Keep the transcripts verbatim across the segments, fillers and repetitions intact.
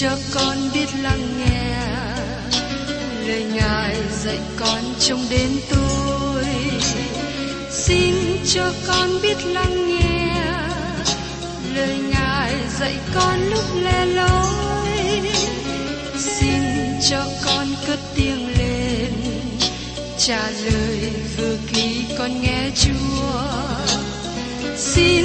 cho con biết lắng nghe lời Ngài dạy con trong đêm tối. Xin cho con biết lắng nghe lời Ngài dạy con lúc lẻ loi. Xin cho con cất tiếng lên trả lời vừa khi con nghe Chúa. Xin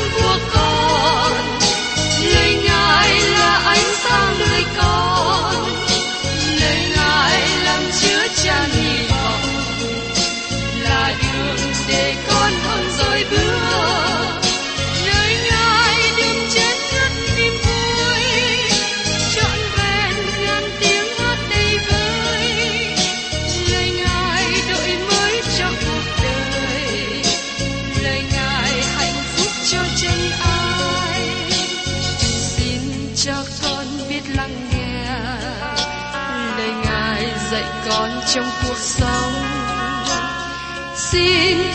của con, lời Ngài là ánh sáng nơi con, lời Ngài làm chứa chan hy vọng, là đường để con hăng dõi bước. Lời Ngài đêm chết rất niềm vui, trọn vẹn ngàn tiếng hát đầy vơi. Lời Ngài đổi mới cho cuộc đời, lời Ngài hạnh phúc cho chân ai. Xin cho con biết lắng nghe lời Ngài dạy con trong cuộc sống. Xin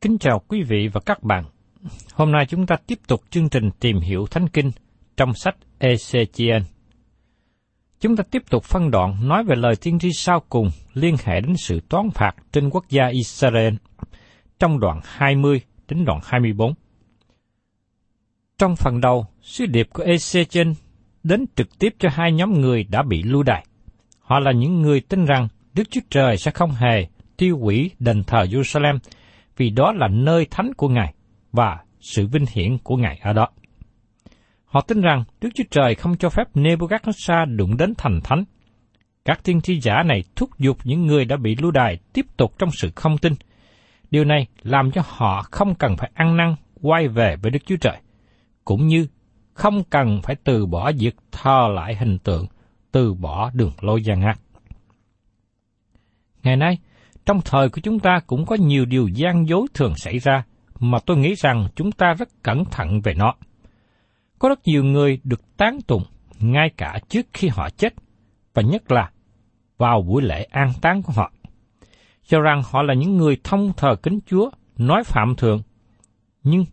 Kính chào quý vị và các bạn. Hôm nay chúng ta tiếp tục chương trình Tìm Hiểu Thánh Kinh trong sách Ê-xê-chi-ên. Chúng ta tiếp tục phân đoạn nói về lời tiên tri sau cùng liên hệ đến sự toán phạt trên quốc gia Israel trong đoạn hai mươi đến đoạn hai mươi bốn. Trong phần đầu, sứ điệp của Ê-xê-chi-ên đến trực tiếp cho hai nhóm người đã bị lưu đày. Họ là những người tin rằng Đức Chúa Trời sẽ không hề tiêu hủy đền thờ Jerusalem, vì đó là nơi thánh của Ngài và sự vinh hiển của Ngài ở đó. Họ tin rằng Đức Chúa Trời không cho phép Nebuchadnezzar đụng đến thành thánh. Các tiên tri giả này thúc giục những người đã bị lưu đày tiếp tục trong sự không tin. Điều này làm cho họ không cần phải ăn năn quay về với Đức Chúa Trời, cũng như không cần phải từ bỏ việc thờ lại hình tượng, từ bỏ đường lối gian ác. Ngày nay, trong thời của chúng ta cũng có nhiều điều gian dối thường xảy ra, mà tôi nghĩ rằng chúng ta rất cẩn thận về nó. Có rất nhiều người được tán tụng ngay cả trước khi họ chết, và nhất là vào buổi lễ an táng của họ, cho rằng họ là những người thông thờ kính Chúa, nói phạm thượng, nhưng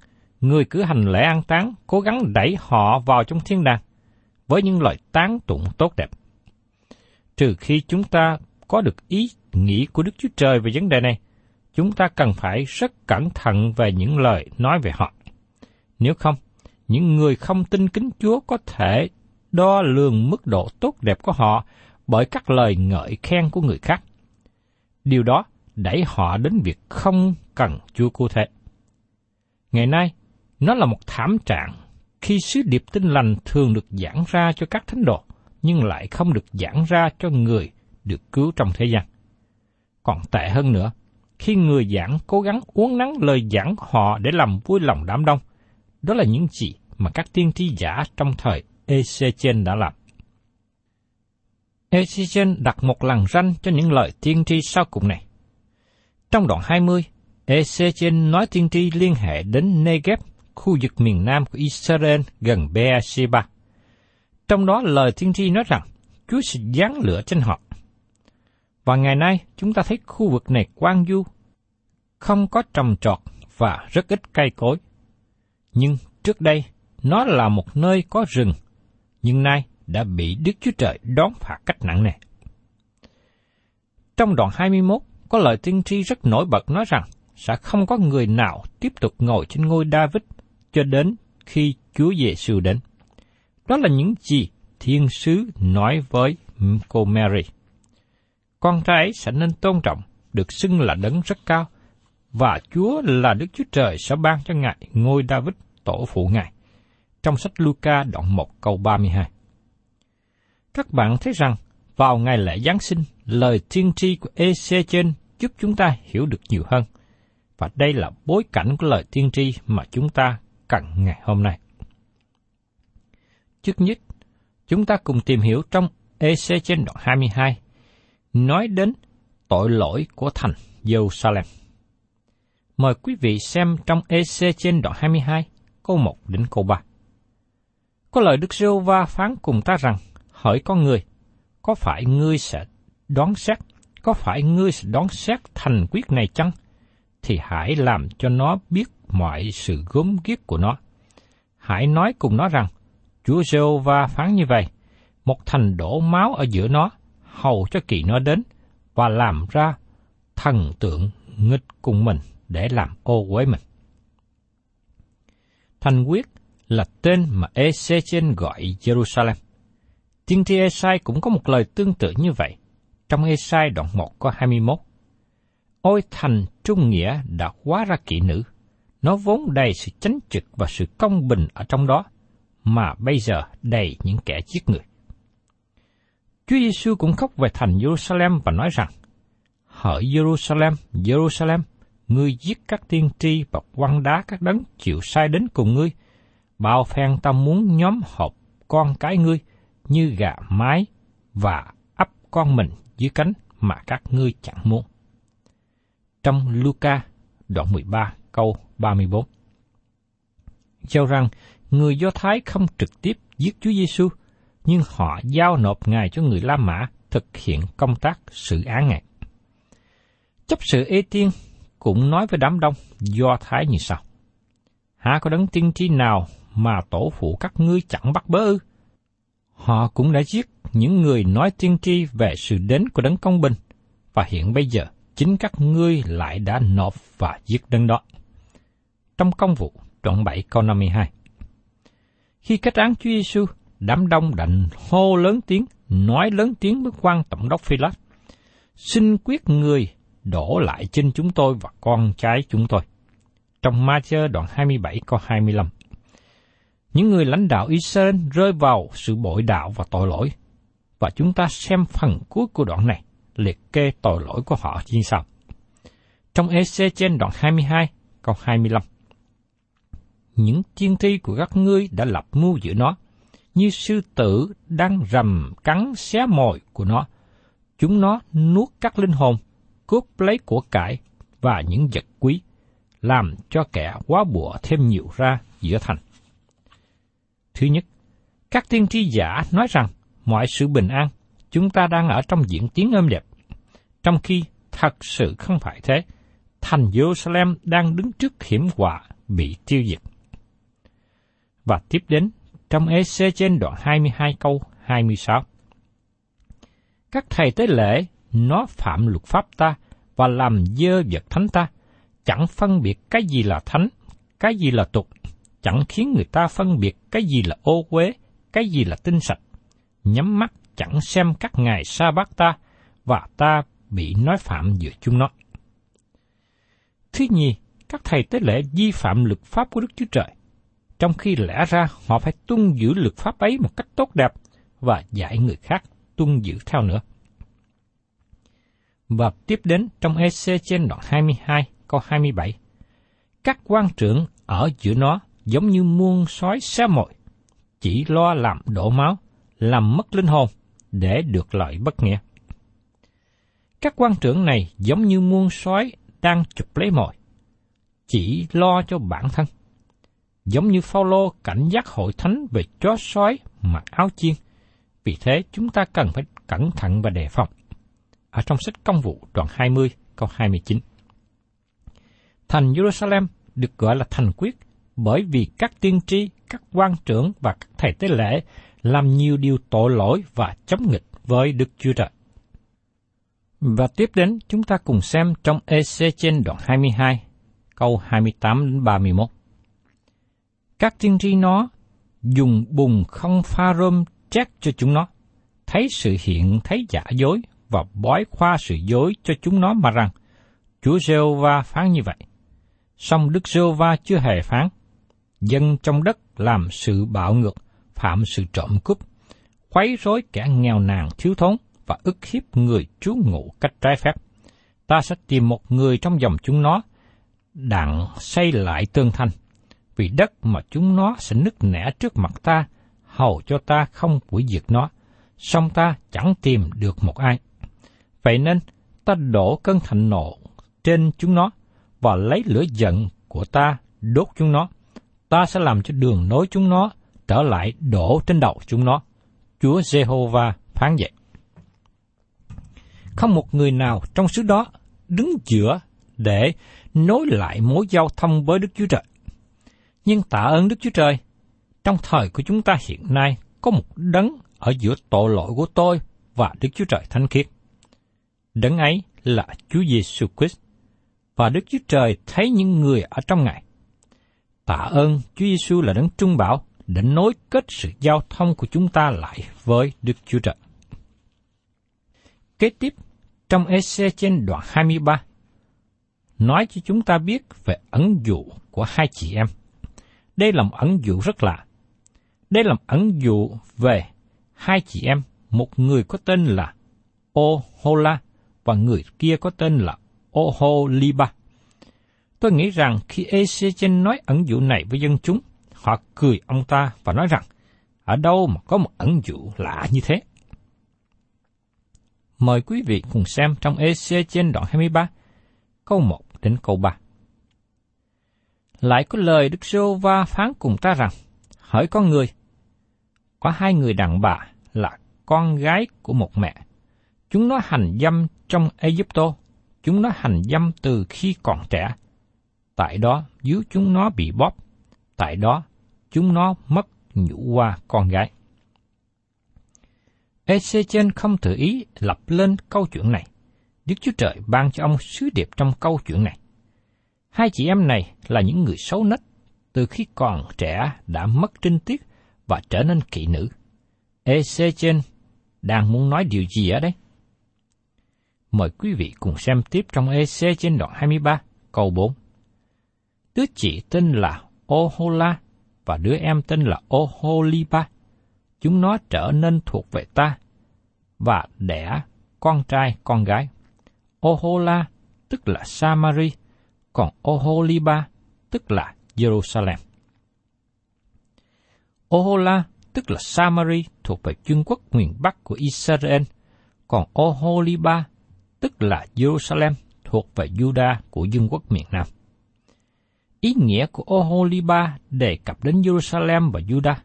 người cử hành lễ an táng cố gắng đẩy họ vào trong thiên đàng với những lời tán tụng tốt đẹp. Trừ khi chúng ta có được ý nghĩ của Đức Chúa Trời về vấn đề này, chúng ta cần phải rất cẩn thận về những lời nói về họ. Nếu không, những người không tin kính Chúa có thể đo lường mức độ tốt đẹp của họ bởi các lời ngợi khen của người khác. Điều đó đẩy họ đến việc không cần Chúa cụ thể. Ngày nay, nó là một thảm trạng khi sứ điệp tin lành thường được giảng ra cho các thánh đồ, nhưng lại không được giảng ra cho người được cứu trong thế gian. Còn tệ hơn nữa, khi người giảng cố gắng uốn nắn lời giảng của họ để làm vui lòng đám đông, đó là những gì mà các tiên tri giả trong thời Ê-xê-chi-ên đã làm. Ê-xê-chi-ên đặt một lằn ranh cho những lời tiên tri sau cùng này. Trong đoạn hai mươi, Ê-xê-chi-ên nói tiên tri liên hệ đến Negev, khu vực miền nam của Israel gần Beersheba. Trong đó lời tiên tri nói rằng Chúa sẽ giáng lửa trên họ. Và ngày nay, chúng ta thấy khu vực này quang du, không có trồng trọt và rất ít cây cối. Nhưng trước đây, nó là một nơi có rừng, nhưng nay đã bị Đức Chúa Trời đón phạt cách nặng nề. Trong đoạn hai mươi mốt, có lời tiên tri rất nổi bật nói rằng sẽ không có người nào tiếp tục ngồi trên ngôi David cho đến khi Chúa Giê-xu đến. Đó là những gì thiên sứ nói với cô Mary. Con trai ấy sẽ nên tôn trọng, được xưng là đấng rất cao, và Chúa là Đức Chúa Trời sẽ ban cho Ngài ngôi David tổ phụ Ngài. Trong sách Luca đoạn một câu ba mươi hai. Các bạn thấy rằng, vào ngày lễ Giáng sinh, lời tiên tri của Ê-xê-chi-ên giúp chúng ta hiểu được nhiều hơn. Và đây là bối cảnh của lời tiên tri mà chúng ta cần ngày hôm nay. Trước nhất, chúng ta cùng tìm hiểu trong Ê-xê-chi-ên đoạn hai mươi hai, nói đến tội lỗi của thành Giê-ru-sa-lem. Mời quý vị xem trong Ê-xê-chi-ên đoạn hai mươi hai, câu một đến câu ba. Có lời Đức Giê-hô-va phán cùng ta rằng, hỡi con người, có phải ngươi sẽ đoán xét, có phải ngươi sẽ đoán xét thành quyết này chăng? Thì hãy làm cho nó biết mọi sự gớm ghiếc của nó. Hãy nói cùng nó rằng, Chúa Giê-hô-va phán như vậy, một thành đổ máu ở giữa nó, hầu cho kỳ nó đến, và làm ra thần tượng nghịch cùng mình để làm ô uế mình. Thành quyết là tên mà Ê-xê-chi-ên gọi Jerusalem. Tiên tri Ê-sai cũng có một lời tương tự như vậy, trong Ê-sai đoạn một có hai mươi mốt. Ôi thành trung nghĩa đã hóa ra kỹ nữ, nó vốn đầy sự chánh trực và sự công bình ở trong đó, mà bây giờ đầy những kẻ giết người. Chúa Giê-xu cũng khóc về thành Jerusalem và nói rằng, hỡi Jerusalem, Jerusalem, ngươi giết các tiên tri và quăng đá các đấng chịu sai đến cùng ngươi, bao phen ta muốn nhóm họp con cái ngươi như gà mái và ấp con mình dưới cánh mà các ngươi chẳng muốn. Trong Luca đoạn mười ba câu ba mươi bốn. Cho rằng người Do Thái không trực tiếp giết Chúa Giê-xu, nhưng họ giao nộp Ngài cho người La Mã thực hiện công tác xử án Ngài. Chấp sự Ê-tiên cũng nói với đám đông Do Thái như sau: hả có đấng tiên tri nào mà tổ phụ các ngươi chẳng bắt bớ ư? Họ cũng đã giết những người nói tiên tri về sự đến của đấng công bình, và hiện bây giờ chính các ngươi lại đã nộp và giết đấng đó. Trong Công vụ đoạn bảy câu năm mươi hai. Khi kết án Chúa Giê-xu, đám đông đã hô lớn tiếng, nói lớn tiếng với quan tổng đốc Phi-lát: xin quyết người đổ lại trên chúng tôi và con trai chúng tôi. Trong Ma-thi-ơ đoạn hai mươi bảy câu hai mươi lăm. Những người lãnh đạo Israel rơi vào sự bội đạo và tội lỗi, và chúng ta xem phần cuối của đoạn này liệt kê tội lỗi của họ như sau. Trong Ê-xê-chi-ên đoạn hai mươi hai câu hai mươi lăm. Những tiên tri của các ngươi đã lập mưu giữa nó, như sư tử đang rầm cắn xé mồi của nó. Chúng nó nuốt các linh hồn, cướp lấy của cải và những vật quý, làm cho kẻ quá bụa thêm nhiều ra giữa thành. Thứ nhất, các tiên tri giả nói rằng mọi sự bình an, chúng ta đang ở trong diễn tiến êm đẹp, trong khi thật sự không phải thế, thành Jerusalem đang đứng trước hiểm họa bị tiêu diệt. Và tiếp đến, trong Ê-xê-chi-ên đoạn hai mươi hai câu hai mươi sáu. Các thầy tế lễ, nó phạm luật pháp ta và làm dơ vật thánh ta, chẳng phân biệt cái gì là thánh, cái gì là tục, chẳng khiến người ta phân biệt cái gì là ô uế, cái gì là tinh sạch, nhắm mắt chẳng xem các ngày sa bát ta, và ta bị nói phạm giữa chúng nó. Thứ nhì, các thầy tế lễ vi phạm luật pháp của Đức Chúa Trời, trong khi lẽ ra họ phải tuân giữ luật pháp ấy một cách tốt đẹp và dạy người khác tuân giữ theo nữa. Và tiếp đến trong Ê-xê-chi-ên đoạn hai mươi hai câu hai mươi bảy, các quan trưởng ở giữa nó giống như muôn sói xé mồi, chỉ lo làm đổ máu, làm mất linh hồn để được lợi bất nghĩa. Các quan trưởng này giống như muôn sói đang chụp lấy mồi, chỉ lo cho bản thân, giống như Phao-lô cảnh giác hội thánh về chó sói mặc áo chiên. Vì thế chúng ta cần phải cẩn thận và đề phòng. Ở trong sách Công vụ đoạn hai mươi câu hai mươi chín. Thành Jerusalem được gọi là thành quyết bởi vì các tiên tri, các quan trưởng và các thầy tế lễ làm nhiều điều tội lỗi và chống nghịch với Đức Chúa Trời. Và tiếp đến chúng ta cùng xem trong Ê-xê-chi-ên đoạn hai mươi hai câu hai mươi tám đến ba mươi mốt. Các tiên tri nó dùng bùn không pha rơm trét cho chúng nó, thấy sự hiện thấy giả dối và bói khoa sự dối cho chúng nó mà rằng, Chúa Giê-hô-va phán như vậy. Song Đức Giê-hô-va chưa hề phán, dân trong đất làm sự bạo ngược, phạm sự trộm cướp, quấy rối kẻ nghèo nàn thiếu thốn và ức hiếp người trú ngụ cách trái phép. Ta sẽ tìm một người trong dòng chúng nó, đặng xây lại tương thanh, vì đất mà chúng nó sẽ nứt nẻ trước mặt ta, hầu cho ta không hủy diệt nó, song ta chẳng tìm được một ai. Vậy nên ta đổ cơn thịnh nộ trên chúng nó, và lấy lửa giận của ta đốt chúng nó. Ta sẽ làm cho đường nối chúng nó trở lại đổ trên đầu chúng nó. Chúa Giê-hô-va phán vậy. Không một người nào trong xứ đó đứng giữa để nối lại mối giao thông với Đức Chúa Trời. Nhưng tạ ơn Đức Chúa Trời, trong thời của chúng ta hiện nay có một đấng ở giữa tội lỗi của tôi và Đức Chúa Trời thánh khiết. Đấng ấy là Chúa Giêsu Christ, và Đức Chúa Trời thấy những người ở trong Ngài. Tạ ơn Chúa Giêsu là đấng trung bảo để nối kết sự giao thông của chúng ta lại với Đức Chúa Trời. Kế tiếp, trong Ê-xê-chi-ên đoạn hai mươi ba, nói cho chúng ta biết về ẩn dụ của hai chị em. Đây là một ẩn dụ rất lạ. Đây là một ẩn dụ về hai chị em, một người có tên là Oholah và người kia có tên là Oholibah. Tôi nghĩ rằng khi Ê-xê-chi-ên nói ẩn dụ này với dân chúng, họ cười ông ta và nói rằng, ở đâu mà có một ẩn dụ lạ như thế? Mời quý vị cùng xem trong Ê-xê-chi-ên đoạn hai mươi ba, câu một đến câu ba. Lại có lời Đức Giê-hô-va phán cùng ta rằng, hỡi con người, có hai người đàn bà là con gái của một mẹ. Chúng nó hành dâm trong Ai-cập, chúng nó hành dâm từ khi còn trẻ. Tại đó víu chúng nó bị bóp, tại đó chúng nó mất nhũ hoa con gái. Ê-xê-chi-ên không tự ý lập lên câu chuyện này. Đức Chúa Trời ban cho ông sứ điệp trong câu chuyện này. Hai chị em này là những người xấu nết, từ khi còn trẻ đã mất trinh tiết và trở nên kỵ nữ. Ê-xê-chi-ên đang muốn nói điều gì ở đây? Mời quý vị cùng xem tiếp trong Ê-xê-chi-ên đoạn hai mươi ba, câu bốn. Đứa chị tên là Oholah và đứa em tên là Oholibah. Chúng nó trở nên thuộc về ta và đẻ con trai con gái. Oholah tức là Sa-ma-ri, còn Oholibah tức là Jerusalem. Oholah tức là Sa-ma-ri thuộc về vương quốc miền Bắc của Y-sơ-ra-ên, còn Oholibah tức là Jerusalem thuộc về Judah của vương quốc miền Nam. Ý nghĩa của Oholibah đề cập đến Jerusalem và Judah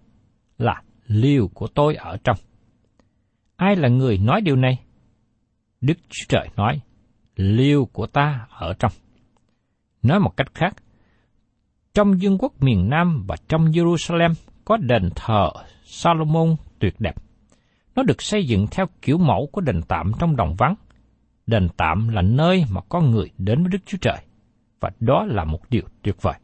là liều của tôi ở trong. Ai là người nói điều này? Đức Chúa Trời nói, liều của ta ở trong. Nói một cách khác, trong vương quốc miền Nam và trong Jerusalem có đền thờ Sa-lô-môn tuyệt đẹp. Nó được xây dựng theo kiểu mẫu của đền tạm trong đồng vắng. Đền tạm là nơi mà con người đến với Đức Chúa Trời, và đó là một điều tuyệt vời.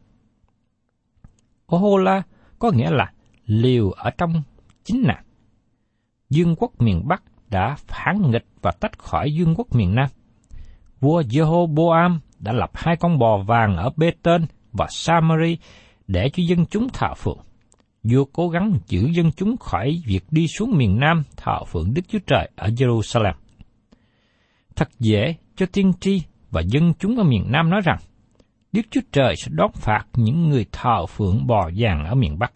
Oholah có nghĩa là liều ở trong chính nàng. Vương quốc miền Bắc đã phản nghịch và tách khỏi vương quốc miền Nam. Vua Giê-hô-bô-am đã lập hai con bò vàng ở Bê-tên và Sa-ma-ri để cho dân chúng thờ phượng. Vua cố gắng giữ dân chúng khỏi việc đi xuống miền Nam thờ phượng Đức Chúa Trời ở Jerusalem. Thật dễ cho tiên tri và dân chúng ở miền Nam nói rằng, Đức Chúa Trời sẽ đón phạt những người thờ phượng bò vàng ở miền Bắc.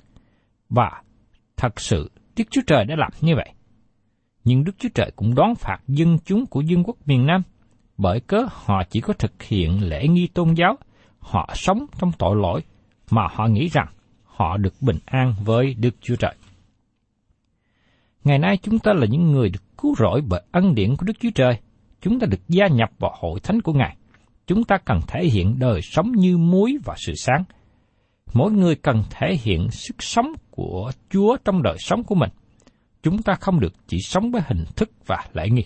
Và thật sự, Đức Chúa Trời đã làm như vậy. Nhưng Đức Chúa Trời cũng đón phạt dân chúng của vương quốc miền Nam, bởi cớ họ chỉ có thực hiện lễ nghi tôn giáo, họ sống trong tội lỗi, mà họ nghĩ rằng họ được bình an với Đức Chúa Trời. Ngày nay chúng ta là những người được cứu rỗi bởi ân điển của Đức Chúa Trời, chúng ta được gia nhập vào hội thánh của Ngài. Chúng ta cần thể hiện đời sống như muối và sự sáng. Mỗi người cần thể hiện sức sống của Chúa trong đời sống của mình. Chúng ta không được chỉ sống với hình thức và lễ nghi.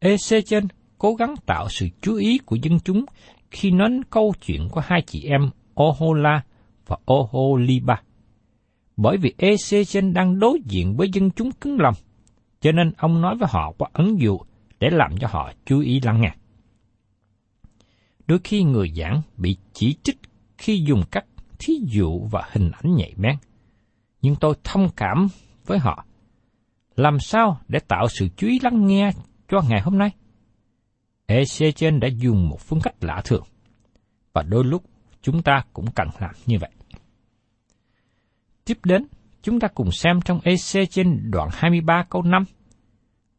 Ê-xê-chi-ên cố gắng tạo sự chú ý của dân chúng khi nói câu chuyện của hai chị em Oholah và Oholibah. Bởi vì Ê-xê-chi-ên đang đối diện với dân chúng cứng lòng, cho nên ông nói với họ qua ẩn dụ để làm cho họ chú ý lắng nghe. Đôi khi người giảng bị chỉ trích khi dùng các thí dụ và hình ảnh nhạy bén, nhưng tôi thông cảm với họ. Làm sao để tạo sự chú ý lắng nghe cho ngày hôm nay? Ê-xê-chi-ên đã dùng một phương cách lạ thường, và đôi lúc chúng ta cũng cần làm như vậy. Tiếp đến, chúng ta cùng xem trong Ê-xê-chi-ên đoạn hai mươi ba câu năm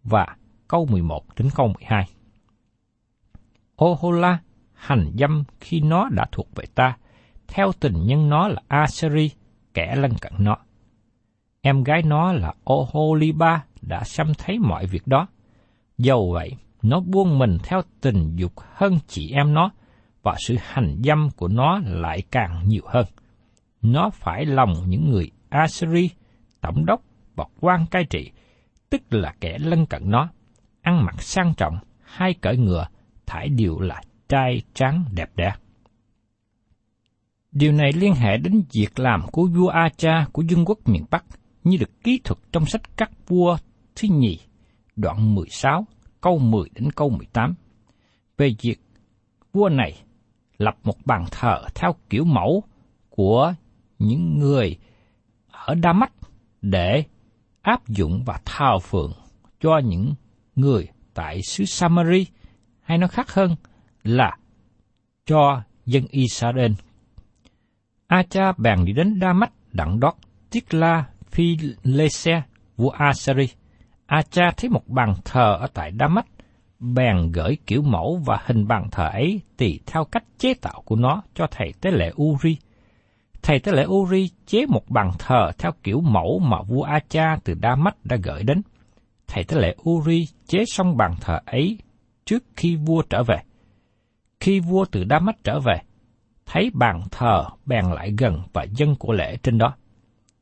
và câu mười một đến câu mười hai. Oholah hành dâm khi nó đã thuộc về ta, theo tình nhân nó là A-si-ri, kẻ lân cận nó. Em gái nó là Oholibah đã xem thấy mọi việc đó. Dầu vậy, nó buông mình theo tình dục hơn chị em nó, và sự hành dâm của nó lại càng nhiều hơn. Nó phải lòng những người A-si-ri, tổng đốc và quan cai trị, tức là kẻ lân cận nó, ăn mặc sang trọng, hay cởi ngựa, thải điệu là trai tráng đẹp đẽ. Điều này liên hệ đến việc làm của vua A-cha của vương quốc miền Bắc, như được ký thuật trong sách Các Vua thứ nhì, đoạn mười sáu, câu mười đến câu mười tám, về việc vua này lập một bàn thờ theo kiểu mẫu của những người ở Đa Mách để áp dụng và thờ phượng cho những người tại xứ Sa-ma-ri, hay nói khác hơn là cho dân Y-sơ-ra-ên. A-cha bèn đi đến Đa Mách đặng đót Tiết-la-phi-lê-xe vua A-si-ri. A-cha thấy một bàn thờ ở tại Đa Mách, bèn gửi kiểu mẫu và hình bàn thờ ấy tùy theo cách chế tạo của nó cho thầy tế lễ Uri. Thầy tế lễ Uri chế một bàn thờ theo kiểu mẫu mà vua A-cha từ Đa Mách đã gửi đến. Thầy tế lễ Uri chế xong bàn thờ ấy trước khi vua trở về. Khi vua từ Đa Mách trở về, thấy bàn thờ bèn lại gần và dâng của lễ trên đó.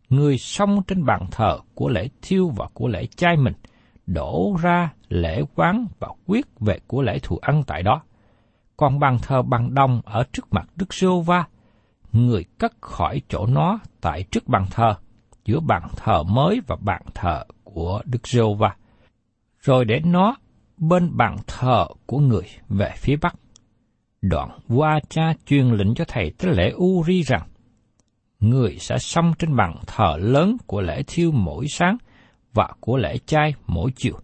Người xông trên bàn thờ của lễ thiêu và của lễ chay mình, đổ ra lễ quán và quyết về của lễ thù ăn tại đó. Còn bàn thờ bằng đồng ở trước mặt Đức Giê-hô-va, người cất khỏi chỗ nó tại trước bàn thờ, giữa bàn thờ mới và bàn thờ của Đức Giê-hô-va, rồi để nó bên bàn thờ của người về phía bắc. Đoạn vua A-cha truyền lệnh cho thầy tế lễ Uri rằng, người sẽ xông trên bàn thờ lớn của lễ thiêu mỗi sáng và của lễ chay mỗi chiều,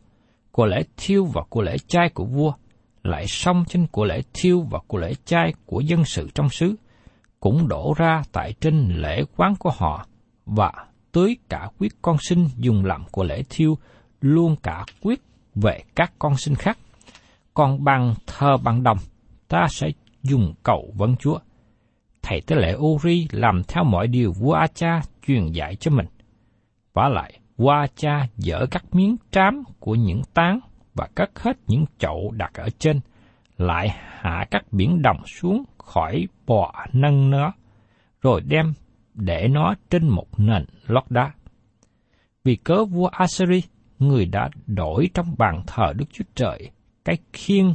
của lễ thiêu và của lễ chay của vua, lại xông trên của lễ thiêu và của lễ chay của dân sự trong xứ, cũng đổ ra tại trên lễ quán của họ, và tới cả huyết con sinh dùng làm của lễ thiêu, luôn cả huyết về các con sinh khác. Còn bàn thờ bằng đồng, ta sẽ dùng cầu vấn Chúa. Thầy tế lễ Uri làm theo mọi điều vua A-cha truyền dạy cho mình. Vả lại, vua A-cha dỡ các miếng trám của những tán và cất hết những chậu đặt ở trên, lại hạ các biển đồng xuống khỏi bò nâng nó, rồi đem để nó trên một nền lót đá. Vì cớ vua A-si-ri, người đã đổi trong bàn thờ Đức Chúa Trời cái khiên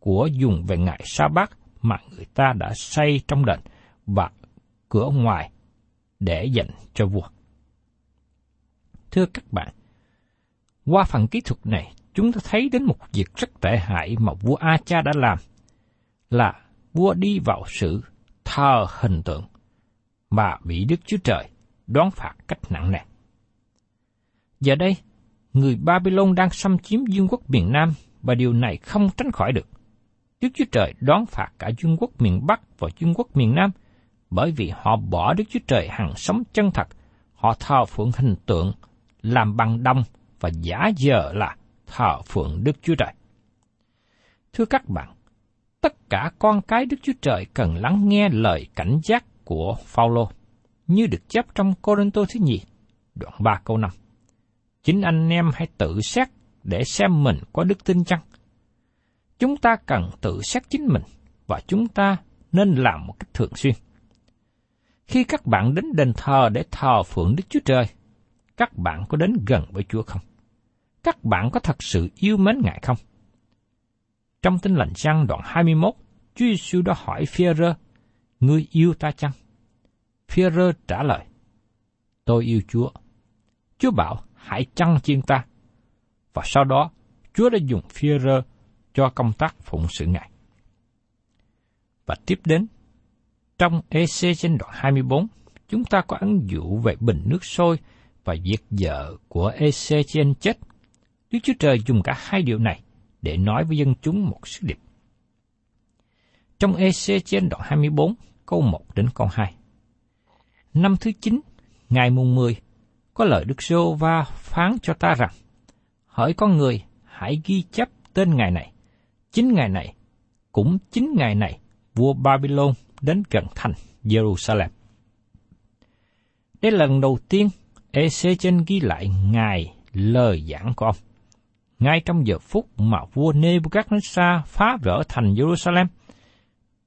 của dùng về ngày Sa-bát mà người ta đã xây trong đền và cửa ngoài để dành cho vua. Thưa các bạn, qua phần kỹ thuật này, chúng ta thấy đến một việc rất tệ hại mà vua A-cha đã làm, là vua đi vào sự thờ hình tượng mà bị Đức Chúa Trời đoán phạt cách nặng nề. Giờ đây, người Babylon đang xâm chiếm vương quốc miền Nam, và điều này không tránh khỏi được. Đức Chúa Trời đoán phạt cả vương quốc miền Bắc và vương quốc miền Nam, bởi vì họ bỏ Đức Chúa Trời hằng sống chân thật, họ thờ phượng hình tượng làm bằng đồng và giả vờ là thờ phượng Đức Chúa Trời. Thưa các bạn, tất cả con cái Đức Chúa Trời cần lắng nghe lời cảnh giác của Phao-lô, như được chép trong Corinto thứ nhì, đoạn ba câu năm. Chính anh em hãy tự xét để xem mình có đức tin chăng. Chúng ta cần tự xét chính mình, và chúng ta nên làm một cách thường xuyên. Khi các bạn đến đền thờ để thờ phượng Đức Chúa Trời, các bạn có đến gần với Chúa không? Các bạn có thật sự yêu mến Ngài không? Trong Tin lành Giăng đoạn hai mươi mốt, Chúa Giêsu đã hỏi Phiê-rơ, ngươi yêu ta chăng? Phiê-rơ trả lời, tôi yêu Chúa. Chúa bảo, hãy chăn chiên ta. Và sau đó, Chúa đã dùng Phiê-rơ cho công tác phụng sự Ngài. Và tiếp đến, trong Ê-xê-chi-ên đoạn hai mươi bốn, chúng ta có ấn dụ về bình nước sôi và việc vợ của Ê-xê-chi-ên chết. Đức Chúa Trời dùng cả hai điều này để nói với dân chúng một sứ điệp. Trong Ê-xê-chi-ên đoạn hai mươi bốn, câu một đến câu hai. Năm thứ chín, ngày mùng mười, có lời Đức Giê-hô-va phán cho ta rằng, hỡi con người, hãy ghi chép tên ngày này. Chính ngày này, cũng chính ngày này, vua Babylon đến gần thành Jerusalem. Đây là lần đầu tiên Ê-xê-chi-ên ghi lại ngày lời giảng của ông. Ngay trong giờ phút mà vua Nebuchadnezzar phá vỡ thành Jerusalem,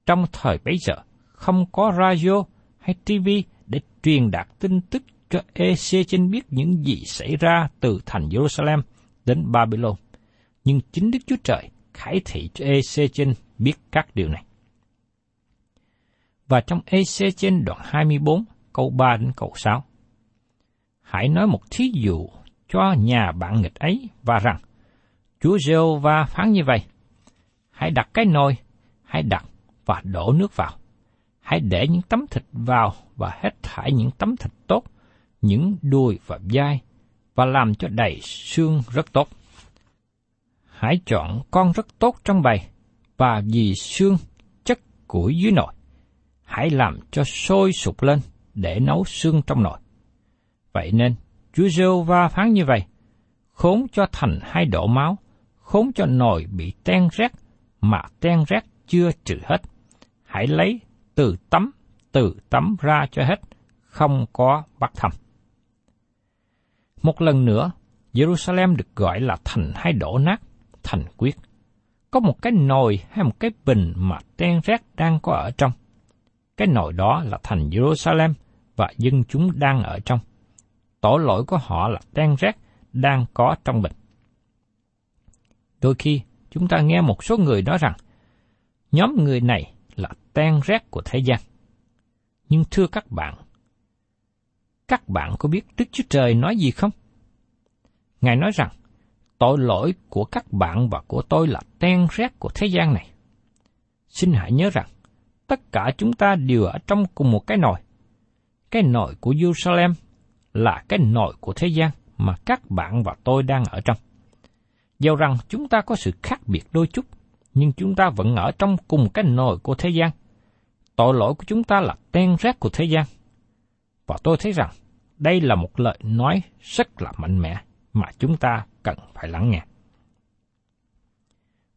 trong thời bấy giờ không có radio hay ti vi để truyền đạt tin tức cho Ê-xê-chi-ên biết những gì xảy ra từ thành Jerusalem đến Babylon. Nhưng chính Đức Chúa Trời khải thị cho Ê-xê-chi-ên biết các điều này. Và trong Ê-xê-chi-ên đoạn hai mươi bốn, câu ba đến câu sáu. Hãy nói một thí dụ cho nhà bạn nghịch ấy và rằng, Chúa Giê-hô-va phán như vậy, hãy đặt cái nồi, hãy đặt và đổ nước vào. Hãy để những tấm thịt vào và hết thải những tấm thịt tốt, những đùi và vai, và làm cho đầy xương rất tốt. Hãy chọn con rất tốt trong bầy, và vì xương chất củi dưới nồi. Hãy làm cho sôi sục lên để nấu xương trong nồi. Vậy nên, Chúa Giê-hô-va phán như vậy, khốn cho thành hai đổ máu, khốn cho nồi bị ten rét, mà ten rét chưa trừ hết. Hãy lấy từ tấm, từ tấm ra cho hết, không có bắt thăm. Một lần nữa, Jerusalem được gọi là thành hai đổ nát, thành quyết. Có một cái nồi hay một cái bình mà ten rét đang có ở trong. Cái nồi đó là thành Jerusalem và dân chúng đang ở trong. Tội lỗi của họ là ten rét đang có trong bình. Đôi khi, chúng ta nghe một số người nói rằng, nhóm người này là ten rét của thế gian. Nhưng thưa các bạn, các bạn có biết Đức Chúa Trời nói gì không? Ngài nói rằng, tội lỗi của các bạn và của tôi là ten rét của thế gian này. Xin hãy nhớ rằng, tất cả chúng ta đều ở trong cùng một cái nồi. Cái nồi của Jerusalem là cái nồi của thế gian mà các bạn và tôi đang ở trong. Dẫu rằng chúng ta có sự khác biệt đôi chút, nhưng chúng ta vẫn ở trong cùng cái nồi của thế gian. Tội lỗi của chúng ta là ten rét của thế gian. Và tôi thấy rằng đây là một lời nói rất là mạnh mẽ mà chúng ta cần phải lắng nghe.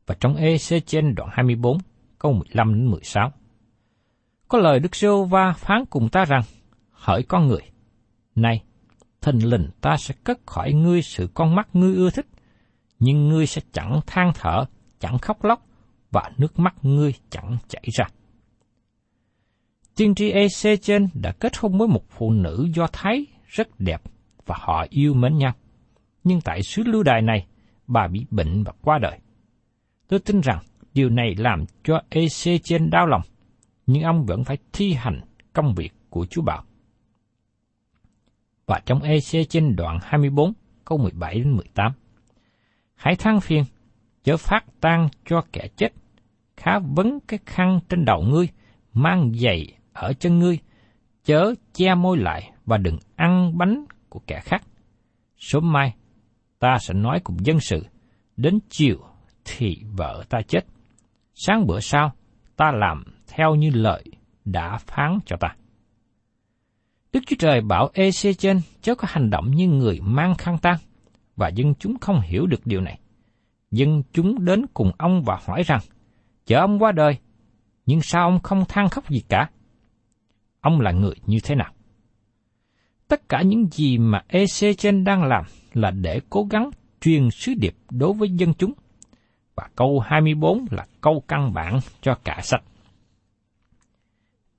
Và trong Ê-xê-chi-ên đoạn hai mươi bốn, câu mười lăm đến mười sáu. Có lời Đức Giê-hô-va phán cùng ta rằng, hỡi con người, này, thình lình ta sẽ cất khỏi ngươi sự con mắt ngươi ưa thích, nhưng ngươi sẽ chẳng than thở, chẳng khóc lóc, và nước mắt ngươi chẳng chảy ra. Tiên tri Ê-xê-chi-ên đã kết hôn với một phụ nữ Do Thái rất đẹp và họ yêu mến nhau. Nhưng tại xứ Lưu Đài này, bà bị bệnh và qua đời. Tôi tin rằng điều này làm cho Ê-xê-chi-ên đau lòng, nhưng ông vẫn phải thi hành công việc của Chúa Bảo. Và trong Ê-xê-chi-ên đoạn hai mươi bốn, câu mười bảy đến mười tám. Hãy than phiền, chớ phát tang cho kẻ chết, khá vấn cái khăn trên đầu ngươi, mang giày ở chân ngươi, chớ che môi lại và đừng ăn bánh của kẻ khác. Sớm mai, ta sẽ nói cùng dân sự, đến chiều thì vợ ta chết. Sáng bữa sau, ta làm theo như lời đã phán cho ta. Đức Chúa Trời bảo Ê-xê-chi-ên chớ có hành động như người mang khăn tang, và dân chúng không hiểu được điều này. Dân chúng đến cùng ông và hỏi rằng, chở ông qua đời, nhưng sao ông không than khóc gì cả? Ông là người như thế nào? Tất cả những gì mà Ê-xê-chi-ên đang làm là để cố gắng truyền sứ điệp đối với dân chúng. Và câu hai mươi bốn là câu căn bản cho cả sách.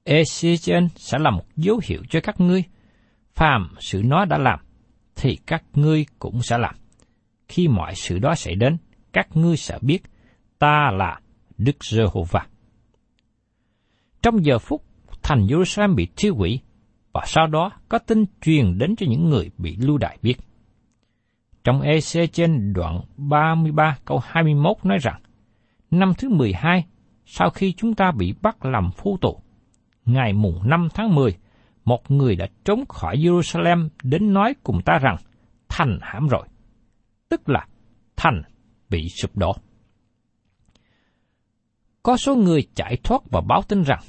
Ê-xê-chi-ên sẽ là một dấu hiệu cho các ngươi. Phàm sự nó đã làm, thì các ngươi cũng sẽ làm. Khi mọi sự đó xảy đến, các ngươi sẽ biết, ta là Đức Giê-hô-va. Trong giờ phút, thành Jerusalem bị thiêu hủy, và sau đó có tin truyền đến cho những người bị lưu đày biết. Trong Ê-xê-chi-ên đoạn ba mươi ba câu hai mươi mốt nói rằng, năm thứ mười hai, sau khi chúng ta bị bắt làm phu tù, ngày mùng năm tháng mười, một người đã trốn khỏi Jerusalem đến nói cùng ta rằng, thành hãm rồi, tức là thành bị sụp đổ. Có số người chạy thoát và báo tin rằng,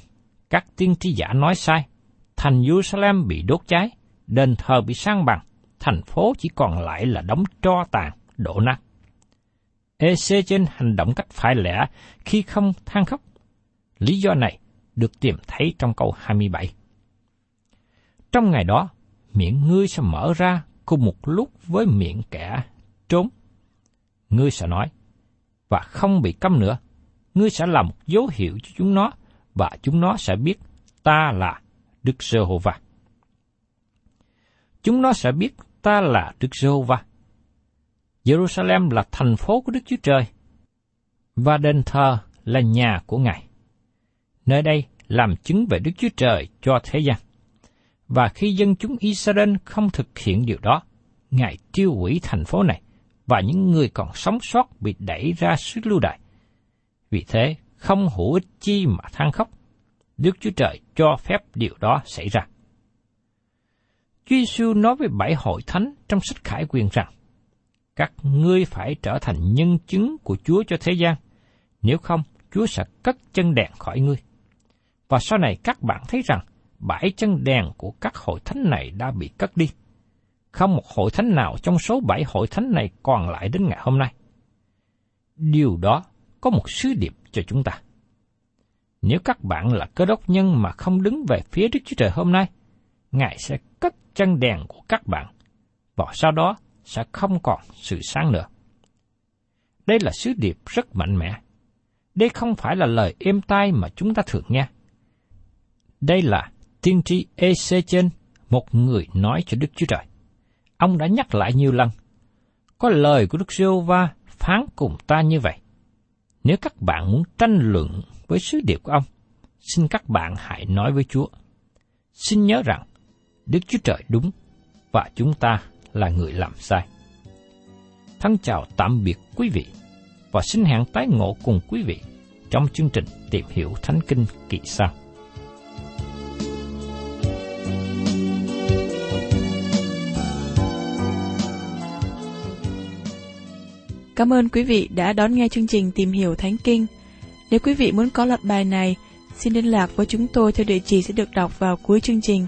các tiên tri giả nói sai, thành Jerusalem bị đốt cháy, đền thờ bị san bằng, thành phố chỉ còn lại là đống tro tàn, đổ nát. Ê-xê-chi-ên hành động cách phải lẽ khi không than khóc. Lý do này được tìm thấy trong câu hai mươi bảy. Trong ngày đó, miệng ngươi sẽ mở ra cùng một lúc với miệng kẻ trốn. Ngươi sẽ nói, và không bị cấm nữa. Ngươi sẽ làm một dấu hiệu cho chúng nó, và chúng nó sẽ biết ta là Đức Giê-hô-va. Chúng nó sẽ biết ta là Đức Giê-hô-va. Jerusalem là thành phố của Đức Chúa Trời, và đền thờ là nhà của Ngài. Nơi đây làm chứng về Đức Chúa Trời cho thế gian. Và khi dân chúng Israel không thực hiện điều đó, Ngài tiêu hủy thành phố này, và những người còn sống sót bị đẩy ra xứ lưu đày. Vì thế, không hữu ích chi mà than khóc. Đức Chúa Trời cho phép điều đó xảy ra. Chúa Giêsu nói với bảy hội thánh trong sách Khải Huyền rằng, các ngươi phải trở thành nhân chứng của Chúa cho thế gian, nếu không, Chúa sẽ cất chân đèn khỏi ngươi. Và sau này các bạn thấy rằng, bảy chân đèn của các hội thánh này đã bị cất đi. Không một hội thánh nào trong số bảy hội thánh này còn lại đến ngày hôm nay. Điều đó có một sứ điệp cho chúng ta. Nếu các bạn là cơ đốc nhân mà không đứng về phía Đức Chúa Trời hôm nay, Ngài sẽ cất chân đèn của các bạn, và sau đó sẽ không còn sự sáng nữa. Đây là sứ điệp rất mạnh mẽ. Đây không phải là lời êm tai mà chúng ta thường nghe. Đây là tiên tri Ê-xê-chi-ên, một người nói cho Đức Chúa Trời. Ông đã nhắc lại nhiều lần, có lời của Đức Giê-hô-va phán cùng ta như vậy. Nếu các bạn muốn tranh luận với sứ điệp của ông, xin các bạn hãy nói với Chúa. Xin nhớ rằng, Đức Chúa Trời đúng, và chúng ta là người làm sai. Thân chào tạm biệt quý vị, và xin hẹn tái ngộ cùng quý vị trong chương trình Tìm Hiểu Thánh Kinh kỳ sau. Cảm ơn quý vị đã đón nghe chương trình Tìm Hiểu Thánh Kinh. Nếu quý vị muốn có loạt bài này, xin liên lạc với chúng tôi theo địa chỉ sẽ được đọc vào cuối chương trình.